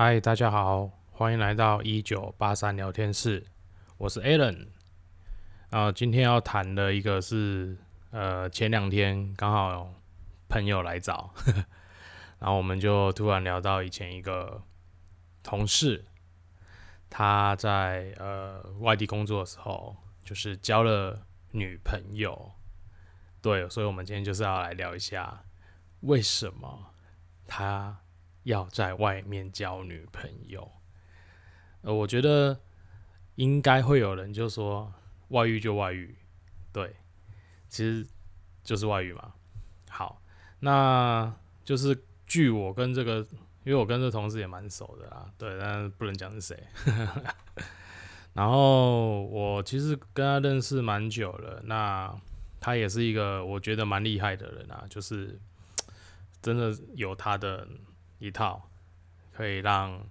嗨，大家好，欢迎来到1983聊天室，我是 Alan。今天要谈的一个是前两天刚好朋友来找，然后我们就突然聊到以前一个同事，他在外地工作的时候，就是交了女朋友。对，所以我们今天就是要来聊一下为什么他要在外面交女朋友。我觉得应该会有人就说外遇就外遇，对，其实就是外遇嘛。好，那就是据我跟这个，因为我跟这同事也蛮熟的啦，对，但不能讲是谁。然后我其实跟他认识蛮久了，那他也是一个我觉得蛮厉害的人啊，就是真的有他的一套，可以让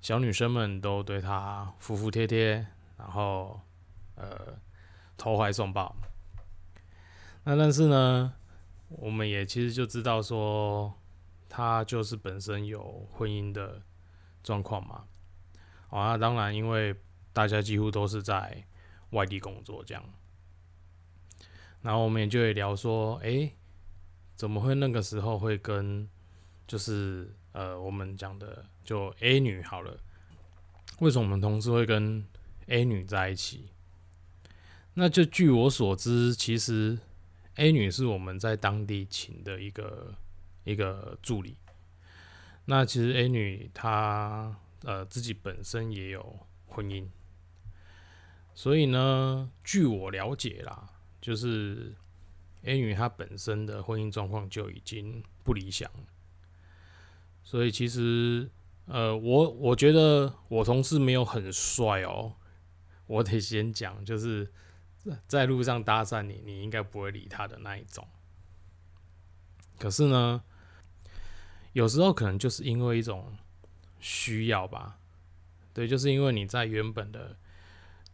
小女生们都对他服服帖帖，然后投怀送抱。那但是呢，我们也其实就知道说他就是本身有婚姻的状况嘛。那当然因为大家几乎都是在外地工作这样，然后我们也就会聊说，怎么会那个时候会跟就是我们讲的就 A 女好了，为什么我们同事会跟 A 女在一起？那就据我所知，其实 A 女是我们在当地请的一个助理。那其实 A 女她自己本身也有婚姻，所以呢，据我了解啦，就是 A 女她本身的婚姻状况就已经不理想了。所以其实我觉得我同事没有很帅哦，我得先讲，就是在路上搭讪你，你应该不会理他的那一种。可是呢，有时候可能就是因为一种需要吧，对，就是因为你在原本的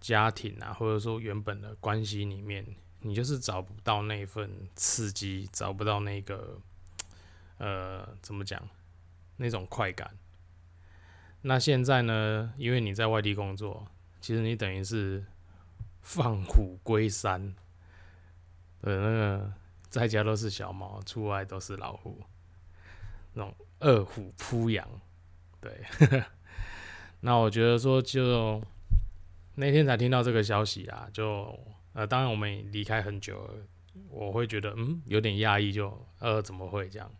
家庭啊，或者说原本的关系里面，你就是找不到那份刺激，找不到那个怎么讲，那种快感。那现在呢，因为你在外地工作，其实你等于是放虎归山，对，那个在家都是小猫，出来都是老虎，那种二虎扑羊，对。那我觉得说，就那天才听到这个消息啦，就当然我们离开很久了，我会觉得有点压抑，就怎么会这样？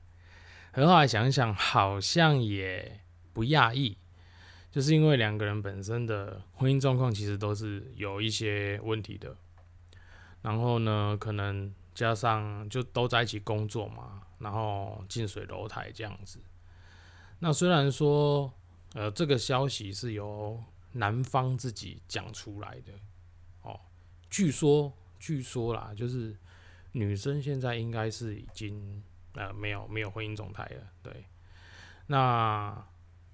很好，来想一想，好像也不讶异，就是因为两个人本身的婚姻状况其实都是有一些问题的。然后呢，可能加上就都在一起工作嘛，然后近水楼台这样子。那虽然说，这个消息是由男方自己讲出来的，据说啦，就是女生现在应该是已经没有婚姻状态了，对。那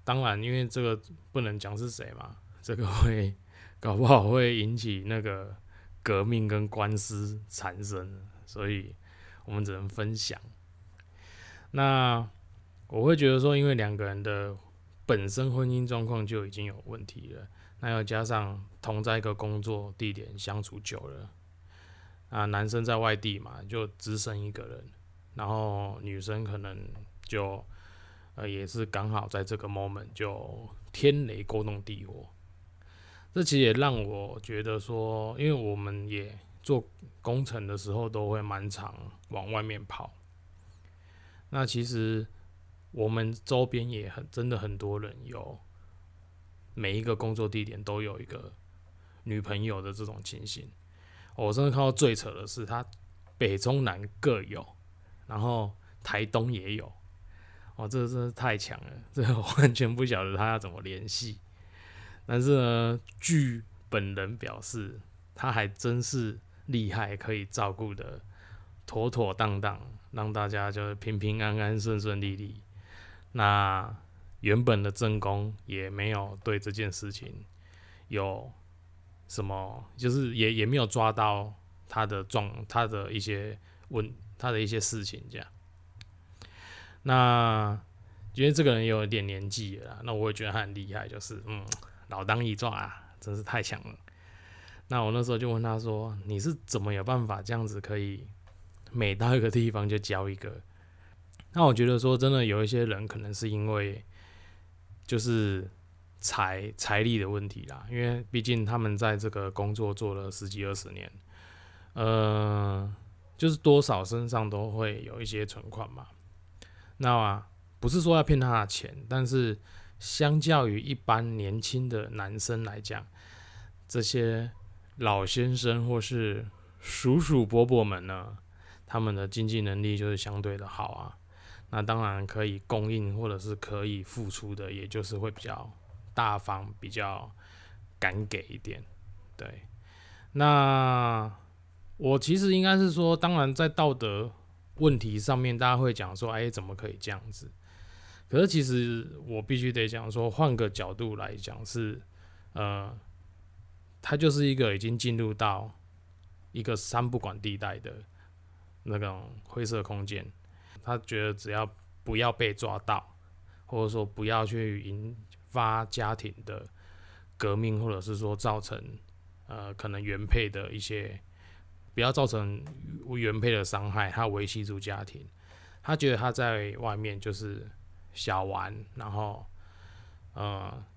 当然，因为这个不能讲是谁嘛，这个会搞不好会引起那个革命跟官司产生，所以我们只能分享。那我会觉得说，因为两个人的本身婚姻状况就已经有问题了，那又加上同在一个工作地点相处久了，啊，男生在外地嘛，就只剩一个人。然后女生可能就也是刚好在这个 moment 就天雷勾动地火，这其实也让我觉得说，因为我们也做工程的时候都会蛮常往外面跑，那其实我们周边也真的很多人有每一个工作地点都有一个女朋友的这种情形。我真的看到最扯的是，他北中南各有。然后台东也有，这真是太强了，这我完全不晓得他要怎么联系。但是呢，据本人表示，他还真是厉害，可以照顾得妥妥当当，让大家就平平安安、顺顺利利。那原本的正宫也没有对这件事情有什么，就是也没有抓到他的一些问。他的一些事情这样。那因为这个人也有点年纪了啦，那我也觉得他很厉害，就是老当益壮啊，真是太强了。那我那时候就问他说，你是怎么有办法这样子可以每到一个地方就教一个？那我觉得说真的有一些人可能是因为就是财力的问题啦，因为毕竟他们在这个工作做了10几20年，就是多少身上都会有一些存款嘛。那不是说要骗他的钱，但是相较于一般年轻的男生来讲，这些老先生或是叔叔伯伯们呢，他们的经济能力就是相对的好啊，那当然可以供应或者是可以付出的，也就是会比较大方，比较敢给一点。对，那我其实应该是说，当然在道德问题上面，大家会讲说，怎么可以这样子？可是其实我必须得讲说，换个角度来讲是，他就是一个已经进入到一个三不管地带的那种灰色空间。他觉得只要不要被抓到，或者说不要去引发家庭的革命，或者是说造成可能原配的一些，不要造成原配的伤害，他维系住家庭。他觉得他在外面就是小玩，然后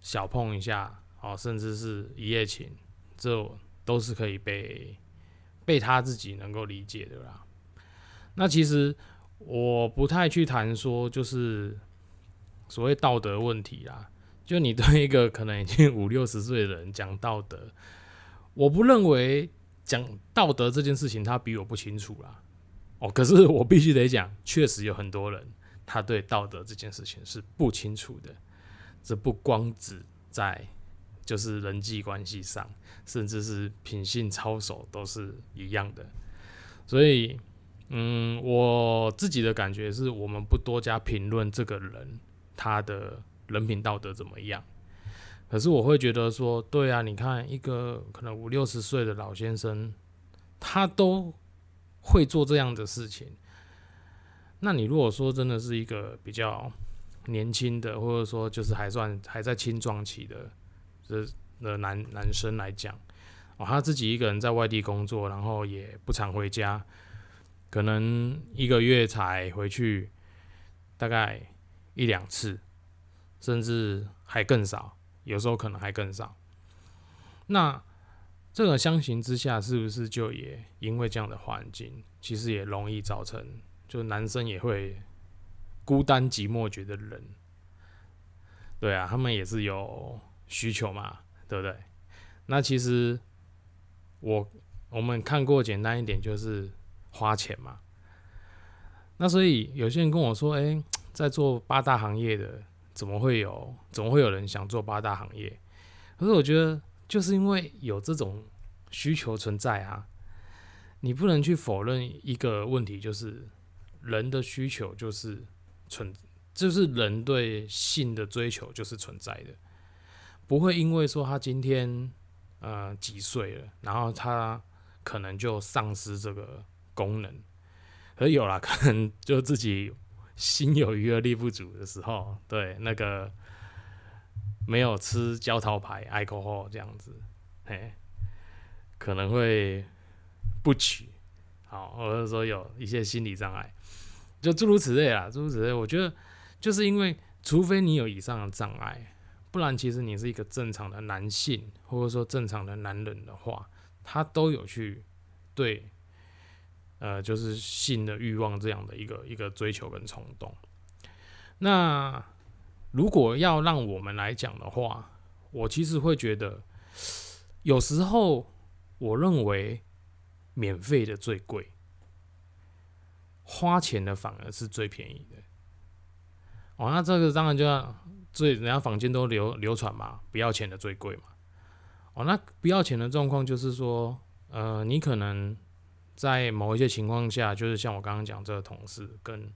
小碰一下，甚至是一夜情，这都是可以被他自己能够理解的啦。那其实我不太去谈说就是所谓道德问题啦，就你对一个可能已经50、60岁的人讲道德，我不认为讲道德这件事情他比我不清楚啦。可是我必须得讲，确实有很多人他对道德这件事情是不清楚的，这不光只在就是人际关系上，甚至是品性操守都是一样的。所以我自己的感觉是，我们不多加评论这个人他的人品道德怎么样，可是我会觉得说，对啊，你看一个可能50、60岁的老先生，他都会做这样的事情，那你如果说真的是一个比较年轻的，或者说就是还在青壮期的男生来讲，他自己一个人在外地工作，然后也不常回家，可能一个月才回去大概1、2次，甚至还更少，有时候可能还更少。那这个相形之下，是不是就也因为这样的环境，其实也容易造成就男生也会孤单寂寞觉得冷？对啊，他们也是有需求嘛，对不对？那其实我们看过简单一点，就是花钱嘛。那所以有些人跟我说，在做8大行业的怎么会有人想做8大行业？可是我觉得就是因为有这种需求存在啊，你不能去否认一个问题，就是人的需求就是人对性的追求就是存在的，不会因为说他今天几岁了，然后他可能就丧失这个功能。可是有啦，可能就自己心有余而力不足的时候，对，那个没有吃焦桃牌 alcohol 这样子，可能会不取好，或者说有一些心理障碍，就诸如此类啦，诸如此类。我觉得就是因为，除非你有以上的障碍，不然其实你是一个正常的男性，或者说正常的男人的话，他都有去对就是性的欲望这样的一个追求跟冲动。那如果要让我们来讲的话，我其实会觉得，有时候我认为免费的最贵，花钱的反而是最便宜的。那这个当然就要最，人家坊间都流传嘛，不要钱的最贵嘛。那不要钱的状况就是说，你可能在某一些情况下，就是像我刚刚讲这个同事跟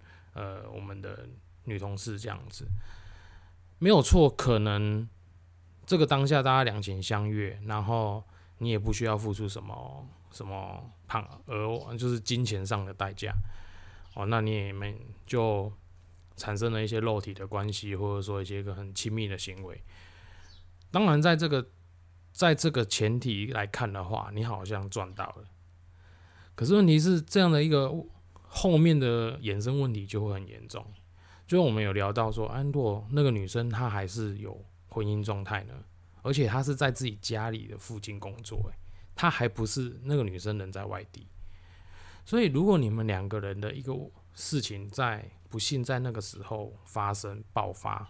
我们的女同事这样子，没有错，可能这个当下大家两情相悦，然后你也不需要付出什么就是金钱上的代价，那你们就产生了一些肉体的关系，或者说一些个很亲密的行为。当然在这个前提来看的话，你好像赚到了，可是问题是这样的一个后面的衍生问题就会很严重。就我们有聊到说，如果那个女生她还是有婚姻状态呢，而且她是在自己家里的附近工作，她还不是那个女生人在外地，所以如果你们两个人的一个事情在不幸在那个时候发生爆发，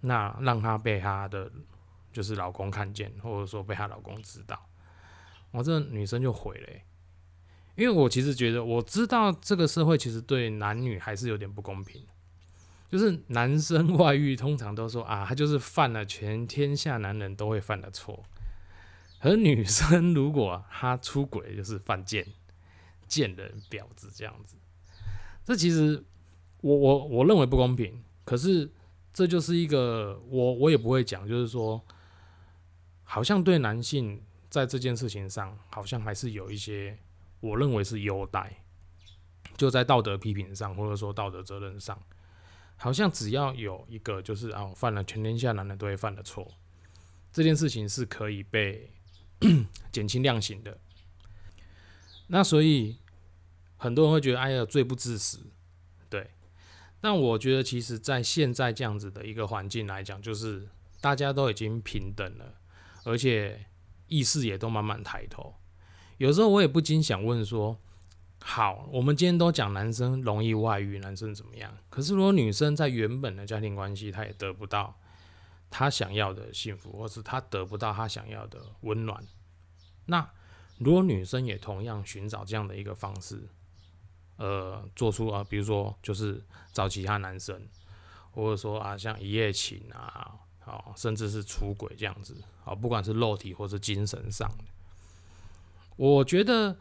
那让她被她的就是老公看见，或者说被她老公知道，我这女生就毁了。因为我其实觉得，我知道这个社会其实对男女还是有点不公平，就是男生外遇通常都说他就是犯了全天下男人都会犯的错，而女生如果她出轨就是犯贱人婊子这样子。这其实我认为不公平，可是这就是一个我也不会讲，就是说好像对男性在这件事情上好像还是有一些我认为是优待，就在道德批评上，或者说道德责任上，好像只要有一个就是我犯了全天下男人都会犯的错，这件事情是可以被减轻量刑的。那所以很多人会觉得罪不至死，对。但我觉得其实在现在这样子的一个环境来讲，就是大家都已经平等了，而且意识也都慢慢抬头。有时候我也不禁想问说，好，我们今天都讲男生容易外遇，男生怎么样？可是如果女生在原本的家庭关系，她也得不到她想要的幸福，或是她得不到她想要的温暖，那如果女生也同样寻找这样的一个方式，做出比如说就是找其他男生，或者说像一夜情甚至是出轨这样子，不管是肉体或是精神上的。我觉得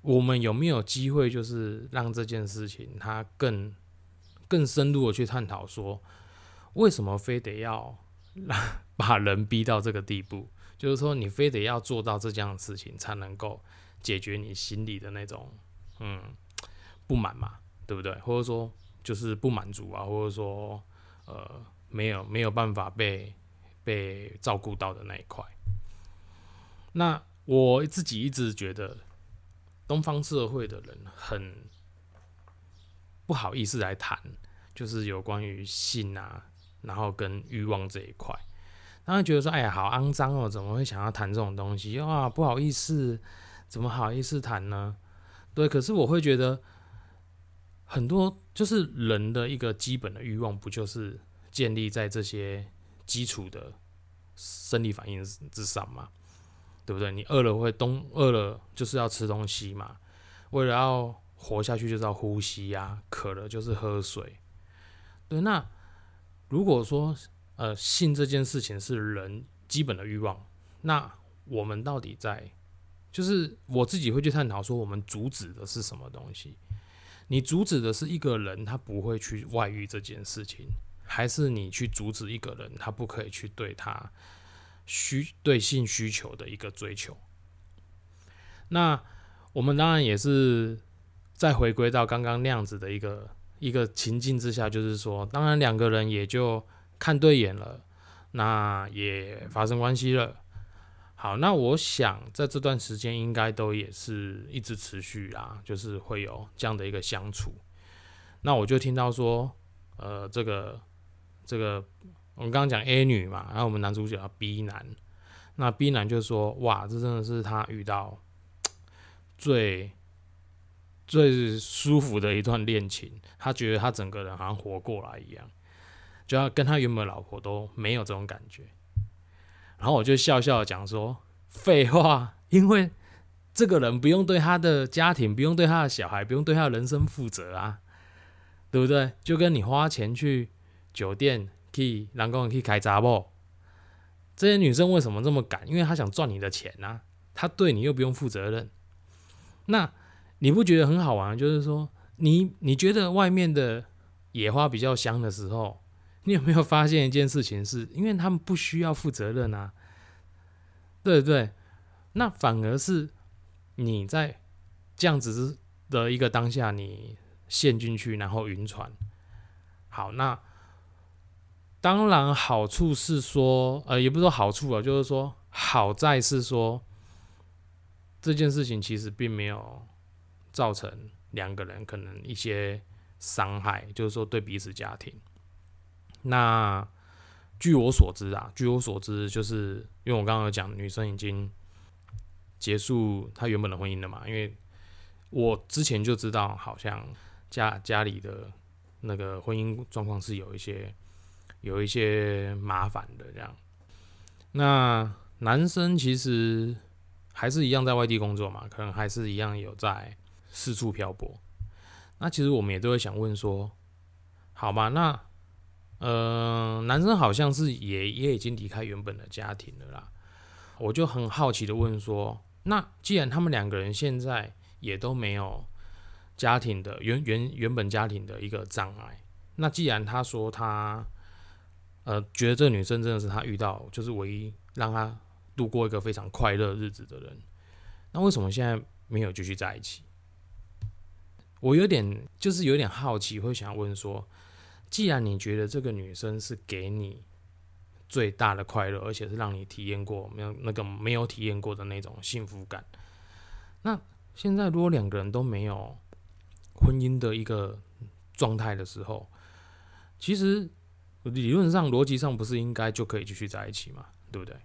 我们有没有机会，就是让这件事情它更深入的去探讨，说为什么非得要把人逼到这个地步？就是说，你非得要做到这样的事情，才能够解决你心里的那种不满嘛，对不对？或者说就是不满足或者说没有办法被照顾到的那一块。那我自己一直觉得东方社会的人很不好意思来谈，就是有关于性然后跟欲望这一块，他会觉得说好肮脏哦，怎么会想要谈这种东西啊？不好意思，怎么好意思谈呢？对，可是我会觉得很多就是人的一个基本的欲望，不就是建立在这些基础的生理反应之上吗？对不对？你饿了就是要吃东西嘛，为了要活下去就是要呼吸渴了就是喝水。对，那如果说性这件事情是人基本的欲望，那我们到底就是我自己会去探讨说，我们阻止的是什么东西？你阻止的是一个人他不会去外遇这件事情，还是你去阻止一个人他不可以去对他对性需求的一个追求？那我们当然也是再回归到刚刚那样子的一个情境之下，就是说当然两个人也就看对眼了，那也发生关系了。好，那我想在这段时间应该都也是一直持续就是会有这样的一个相处。那我就听到说这个我们刚刚讲 A 女嘛，然后我们男主角叫 B 男，那 B 男就说：“哇，这真的是他遇到最舒服的一段恋情，他觉得他整个人好像活过来一样，就要跟他原本的老婆都没有这种感觉。”然后我就笑笑的讲说：“废话，因为这个人不用对他的家庭，不用对他的小孩，不用对他的人生负责对不对？就跟你花钱去酒店。”人家去开查某，这些女生为什么这么敢？因为她想赚你的钱她对你又不用负责任。那你不觉得很好玩？就是说你觉得外面的野花比较香的时候，你有没有发现一件事情是，因为他们不需要负责任对不对？那反而是你在这样子的一个当下，你陷进去然后晕船，好，那当然好处是说，也不是说好处啊，就是说好在是说这件事情其实并没有造成两个人可能一些伤害，就是说对彼此家庭。那据我所知，就是因为我刚刚有讲女生已经结束她原本的婚姻了嘛，因为我之前就知道好像家里的那个婚姻状况是有一些麻烦的这样。那男生其实还是一样在外地工作嘛，可能还是一样有在四处漂泊。那其实我们也都会想问说，好吧，那男生好像是也已经离开原本的家庭了啦。我就很好奇的问说，那既然他们两个人现在也都没有家庭的原本家庭的一个障碍，那既然他说他觉得这女生真的是他遇到就是唯一让他度过一个非常快乐日子的人，那为什么现在没有继续在一起？我有点好奇，会想问说，既然你觉得这个女生是给你最大的快乐，而且是让你体验过没有体验过的那种幸福感，那现在如果两个人都没有婚姻的一个状态的时候，其实理论上逻辑上不是应该就可以继续在一起嘛，对不对？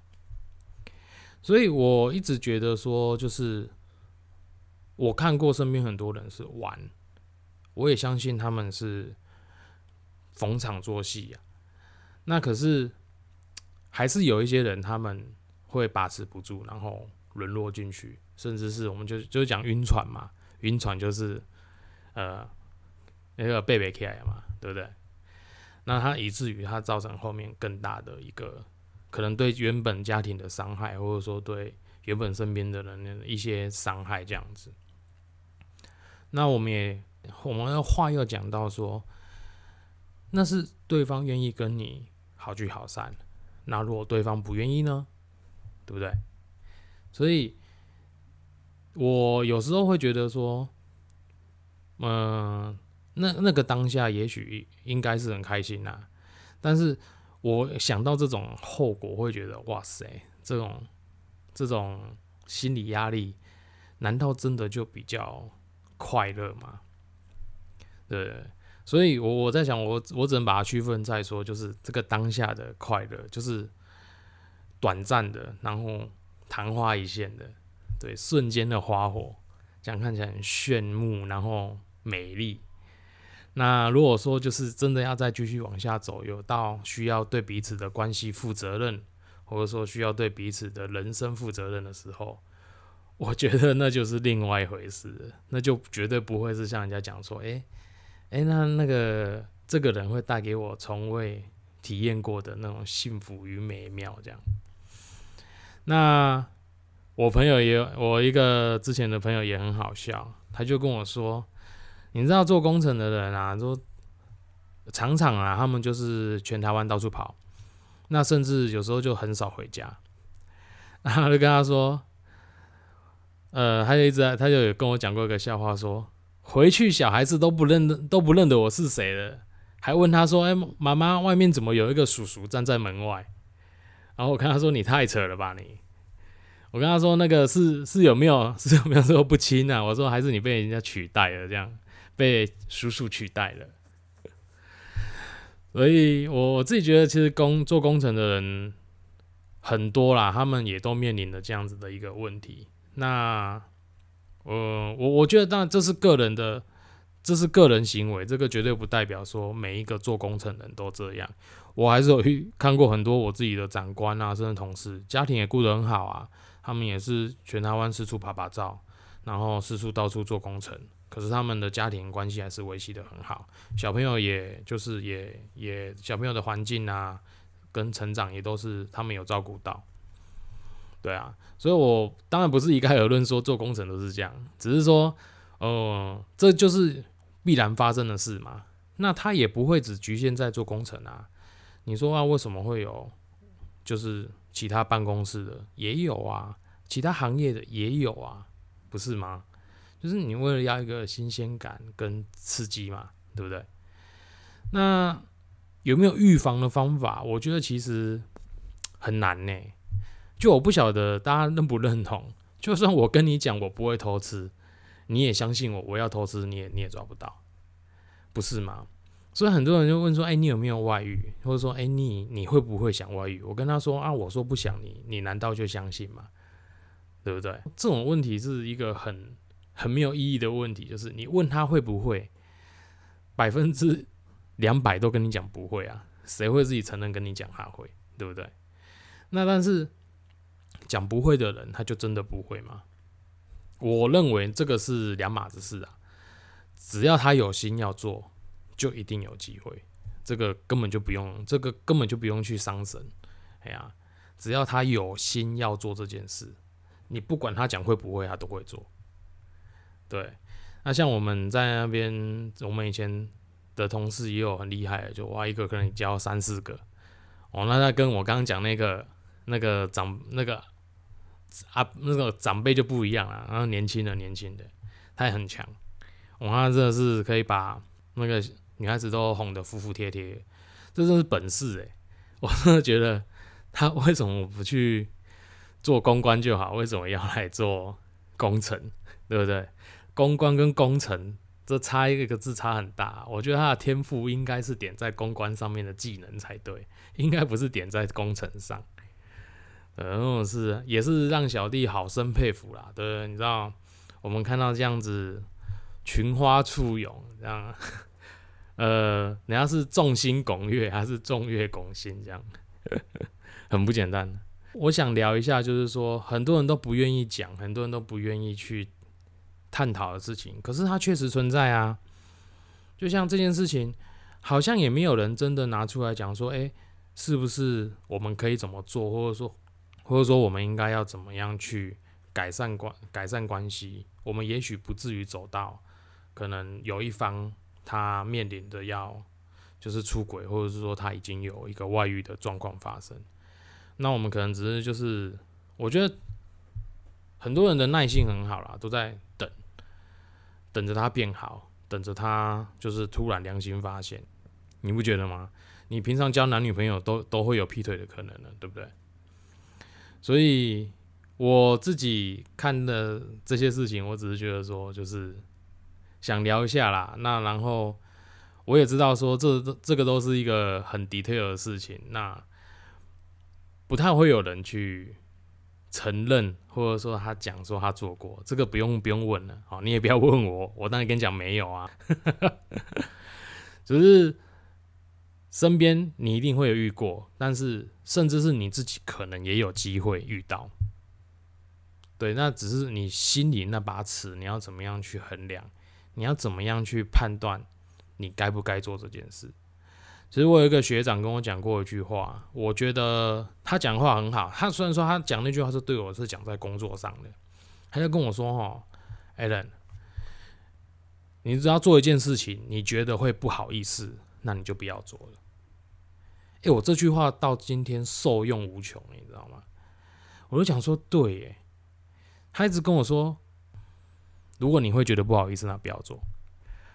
所以我一直觉得说，就是我看过身边很多人是玩，我也相信他们是逢场作戏啊。那可是还是有一些人他们会把持不住，然后沦落进去，甚至是我们就讲晕船嘛，晕船就是那个背起来嘛，对不对？那他以至于他造成后面更大的一个可能对原本家庭的伤害，或者说对原本身边的人的一些伤害这样子。那我们的话又讲到说，那是对方愿意跟你好聚好散，那如果对方不愿意呢，对不对？所以我有时候会觉得说，那个当下也许应该是很开心啦，但是我想到这种后果会觉得哇塞，这种心理压力难道真的就比较快乐吗？对，所以我在想，我只能把它区分在说，就是这个当下的快乐就是短暂的，然后昙花一现的，对，瞬间的花火，这样看起来很炫目，然后美丽。那如果说就是真的要再继续往下走，有到需要对彼此的关系负责任，或者说需要对彼此的人生负责任的时候，我觉得那就是另外一回事，那就绝对不会是像人家讲说，那个这个人会带给我从未体验过的那种幸福与美妙这样。那我一个之前的朋友也很好笑，他就跟我说，你知道做工程的人啊，说常常啊，他们就是全台湾到处跑，那甚至有时候就很少回家。然后就跟他说，他就有跟我讲过一个笑话说，回去小孩子都不认得我是谁了，还问他说，妈妈，外面怎么有一个叔叔站在门外？然后我跟他说，你太扯了吧你！我跟他说，那个是有没有说不亲啊？我说还是你被人家取代了这样。被叔叔取代了，所以我自己觉得，其实做工程的人很多啦，他们也都面临了这样子的一个问题。那我觉得，当然这是个人行为，这个绝对不代表说每一个做工程人都这样。我还是有看过很多我自己的长官啊，甚至同事，家庭也顾得很好啊，他们也是全台湾四处爬爬照，然后到处做工程。可是他们的家庭关系还是维系得很好，小朋友也小朋友的环境啊，跟成长也都是他们有照顾到，对啊，所以我当然不是一概而论说做工程都是这样，只是说，这就是必然发生的事嘛。那他也不会只局限在做工程啊，你说啊，为什么会有就是其他办公室的也有啊，其他行业的也有啊，不是吗？就是你为了要一个新鲜感跟刺激嘛，对不对？那有没有预防的方法？我觉得其实很难呢。就我不晓得大家认不认同，就算我跟你讲我不会偷吃，你也相信我，我要偷吃你也抓不到，不是吗？所以很多人就问说，你有没有外遇？或者说，你会不会想外遇？我跟他说啊，我说不想，你难道就相信吗？对不对？这种问题是一个很没有意义的问题，就是你问他会不会，200%都跟你讲不会啊，谁会自己承认跟你讲他会，对不对？那但是讲不会的人，他就真的不会吗？我认为这个是两码子事啊，只要他有心要做，就一定有机会，这个根本就不用去伤神，哎呀，只要他有心要做这件事，你不管他讲会不会，他都会做。对，那像我们在那边，我们以前的同事也有很厉害的，就哇一个可能教3-4个，哦，那跟我刚刚讲那个长辈就不一样了，然后年轻的，他也很强，哇，他真的是可以把那个女孩子都哄得服服帖帖，这真是本事欸！我真的觉得他为什么不去做公关就好？为什么要来做工程？对不对？公关跟工程这差一个字差很大，我觉得他的天赋应该是点在公关上面的技能才对，应该不是点在工程上。也是让小弟好生佩服啦，对不对？你知道我们看到这样子群花簇拥这样，人家是众星拱月还是众月拱星这样，很不简单。我想聊一下，就是说很多人都不愿意讲，很多人都不愿意去探讨的事情，可是它确实存在啊。就像这件事情，好像也没有人真的拿出来讲说，是不是我们可以怎么做，或者说我们应该要怎么样去改善关系？我们也许不至于走到可能有一方他面临的要就是出轨，或者是说他已经有一个外遇的状况发生。那我们可能只是就是，我觉得很多人的耐性很好啦，都在等着他变好，等着他就是突然良心发现，你不觉得吗？你平常交男女朋友都会有劈腿的可能了，对不对？所以我自己看的这些事情，我只是觉得说就是想聊一下啦。那然后我也知道说这个都是一个很 detail 的事情，那不太会有人去承认，或者说他讲说他做过，这个不用问了，好，你也不要问我，我当然跟你讲没有啊。只是身边你一定会有遇过，但是甚至是你自己可能也有机会遇到。对，那只是你心里那把尺，你要怎么样去衡量，你要怎么样去判断你该不该做这件事。其实我有一个学长跟我讲过一句话，我觉得他讲话很好。他虽然说他讲那句话是对我是讲在工作上的，他就跟我说：“Alan， 你只要做一件事情，你觉得会不好意思，那你就不要做了。”我这句话到今天受用无穷，你知道吗？我就讲说对耶。他一直跟我说，如果你会觉得不好意思，那不要做。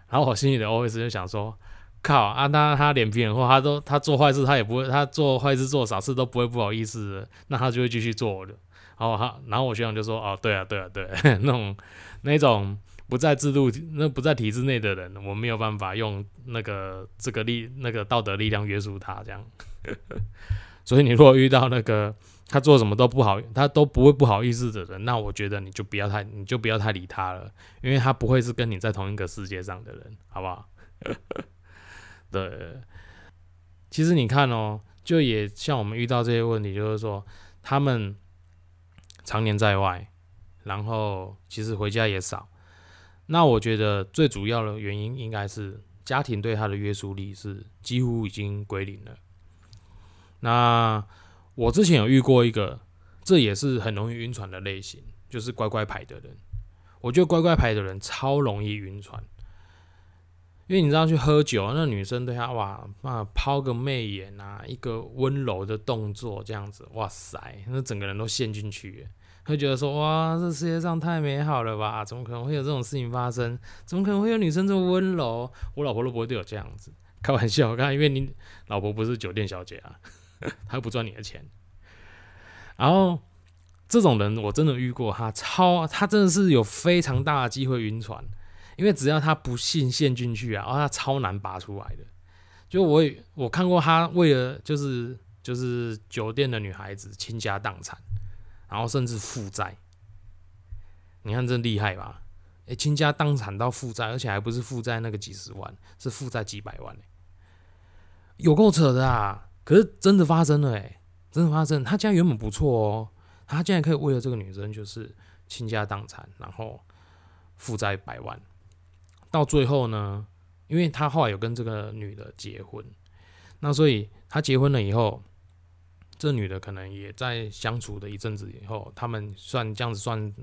然后我心里的 OS 就想说。靠啊！那他脸皮很厚，他做坏事，他也不会，他做坏事做傻事都不会不好意思的，那他就会继续做的。然后我学长就说：“哦，对啊，那种不在体制内的人，我没有办法用这个道德力量约束他这样。所以你如果遇到那个他做什么他都不会不好意思的人，那我觉得你就不要太理他了，因为他不会是跟你在同一个世界上的人，好不好？”对，其实你看哦，就也像我们遇到这些问题，就是说他们常年在外，然后其实回家也少。那我觉得最主要的原因应该是家庭对他的约束力是几乎已经归零了。那我之前有遇过一个，这也是很容易晕船的类型，就是乖乖牌的人。我觉得乖乖牌的人超容易晕船。因为你知道去喝酒，那女生对他哇抛个媚眼啊，一个温柔的动作这样子，哇塞，那整个人都陷进去了，会觉得说哇，这世界上太美好了吧？怎么可能会有这种事情发生？怎么可能会有女生这么温柔？我老婆都不会对我这样子。开玩笑，看，因为你老婆不是酒店小姐啊，她不赚你的钱。然后这种人我真的遇过，他真的是有非常大的机会晕船，因为只要他不幸陷进去啊，他超难拔出来的。就我看过他为了就是酒店的女孩子倾家荡产，然后甚至负债。你看真厉害吧？倾家荡产到负债，而且还不是负债那个几十万，是负债几百万、欸、有够扯的啊！可是真的发生了真的发生。他家原本不错哦，他竟然可以为了这个女生就是倾家荡产，然后负债百万。到最后呢，因为他后来有跟这个女的结婚，那所以他结婚了以后，这女的可能也在相处的一阵子以后，他们算这样子算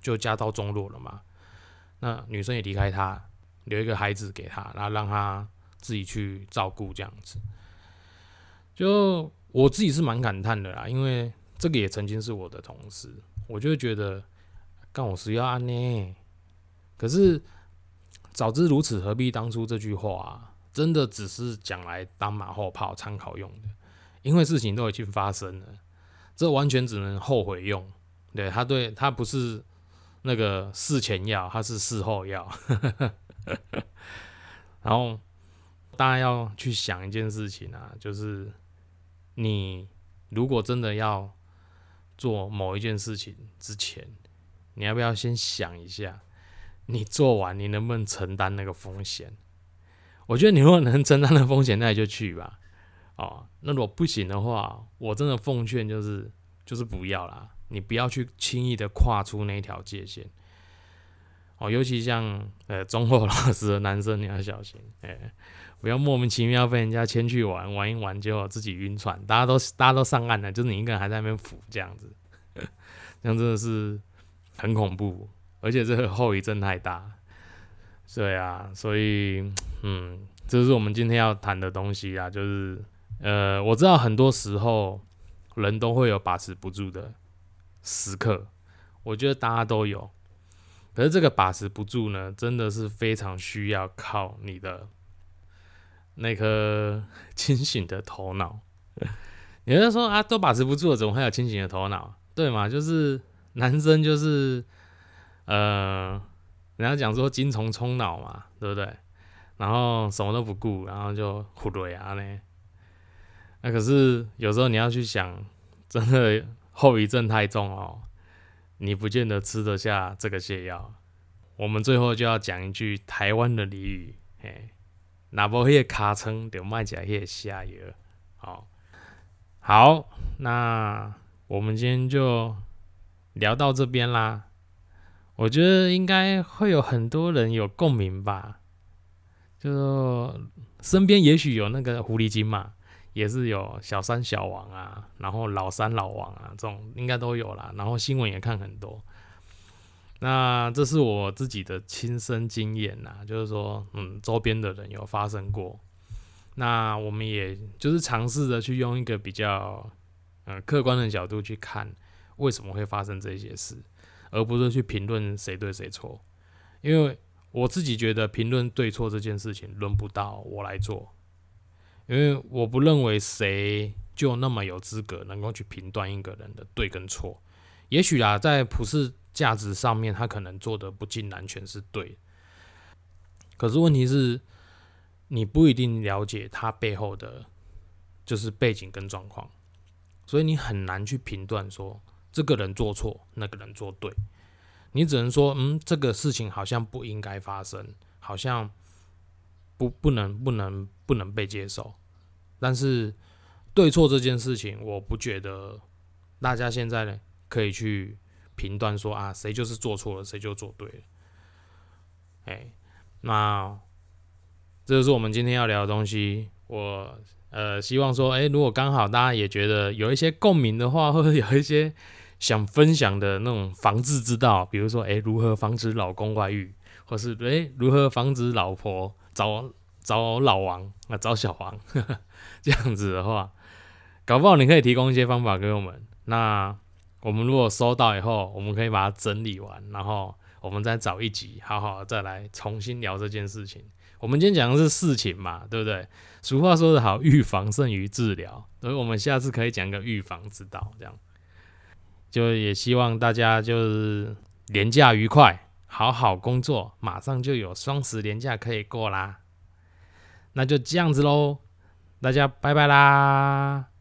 就家道中落了嘛。那女生也离开他，留一个孩子给他，然后让他自己去照顾这样子。就我自己是蛮感叹的啦，因为这个也曾经是我的同事，我就会觉得干我是要安呢。可是早知如此，何必当初这句话啊？真的只是讲来当马后炮参考用的，因为事情都已经发生了，这完全只能后悔用。对他不是。那个事前药，它是事后药。然后大家要去想一件事情啊，就是你如果真的要做某一件事情之前，你要不要先想一下，你做完你能不能承担那个风险？我觉得你如果能承担那个风险，那你就去吧。哦，那如果不行的话，我真的奉劝就是不要啦。你不要去轻易的跨出那条界限，哦，尤其像中后老师的男生，你要小心，不要莫名其妙被人家牵去玩一玩，结果自己晕船，大家都上岸了，就是你一个人还在那边浮这样子，这样真的是很恐怖，而且这个后遗症太大。对啊，所以这是我们今天要谈的东西啊，就是我知道很多时候人都会有把持不住的时刻，我觉得大家都有，可是这个把持不住呢，真的是非常需要靠你的那颗清醒的头脑。有人说啊，都把持不住了，怎么还有清醒的头脑？对嘛，就是男生就是人家讲说精虫充脑嘛，对不对？然后什么都不顾，然后就糊里啊呢。那可是有时候你要去想，真的。后遗症太重哦，你不见得吃得下这个泻药。我们最后就要讲一句台湾的俚语，若无迄个尻川，就莫食迄个下药。好，那我们今天就聊到这边啦。我觉得应该会有很多人有共鸣吧，就身边也许有那个狐狸精嘛。也是有小三小王啊，然后老三老王啊，这种应该都有啦。然后新闻也看很多。那这是我自己的亲身经验啦，就是说，周边的人有发生过。那我们也就是尝试着去用一个比较客观的角度去看为什么会发生这些事，而不是去评论谁对谁错。因为我自己觉得评论对错这件事情轮不到我来做。因为我不认为谁就那么有资格能够去评断一个人的对跟错，也许啦，在普世价值上面，他可能做的不尽然全是对，可是问题是，你不一定了解他背后的就是背景跟状况，所以你很难去评断说这个人做错，那个人做对，你只能说，这个事情好像不应该发生，好像。不能被接受，但是对错这件事情，我不觉得大家现在可以去评断说啊，谁就是做错了，谁就做对了。那这就是我们今天要聊的东西。我希望说，如果刚好大家也觉得有一些共鸣的话，或者有一些想分享的那种防治之道，比如说如何防止老公外遇，或是如何防止老婆。找老王啊，找小王呵呵，这样子的话，搞不好你可以提供一些方法给我们。那我们如果收到以后，我们可以把它整理完，然后我们再找一集好好再来重新聊这件事情。我们今天讲的是事情嘛，对不对？俗话说得好，预防胜于治疗，所以我们下次可以讲个预防之道，这样就也希望大家就是连假愉快，好好工作，马上就有双十连假可以过啦。那就这样子咯，大家拜拜啦。